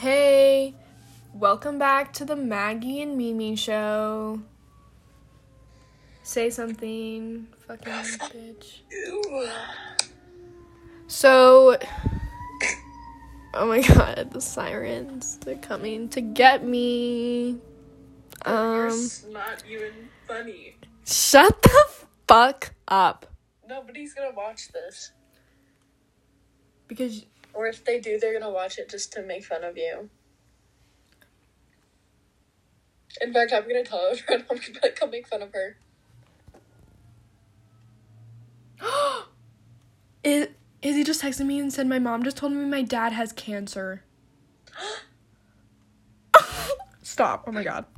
Hey, welcome back to the Maggie and Mimi show. Say something, fucking bitch. Ew. So, oh my god, the sirens, they're coming to get me. It's not even funny. Shut the fuck up. Nobody's gonna watch this. Because... Or if they do, they're gonna watch it just to make fun of you. In fact, I'm gonna tell her and I'm gonna come make fun of her. Izzy just texted me and said, my mom just told me my dad has cancer. Stop. Oh my god.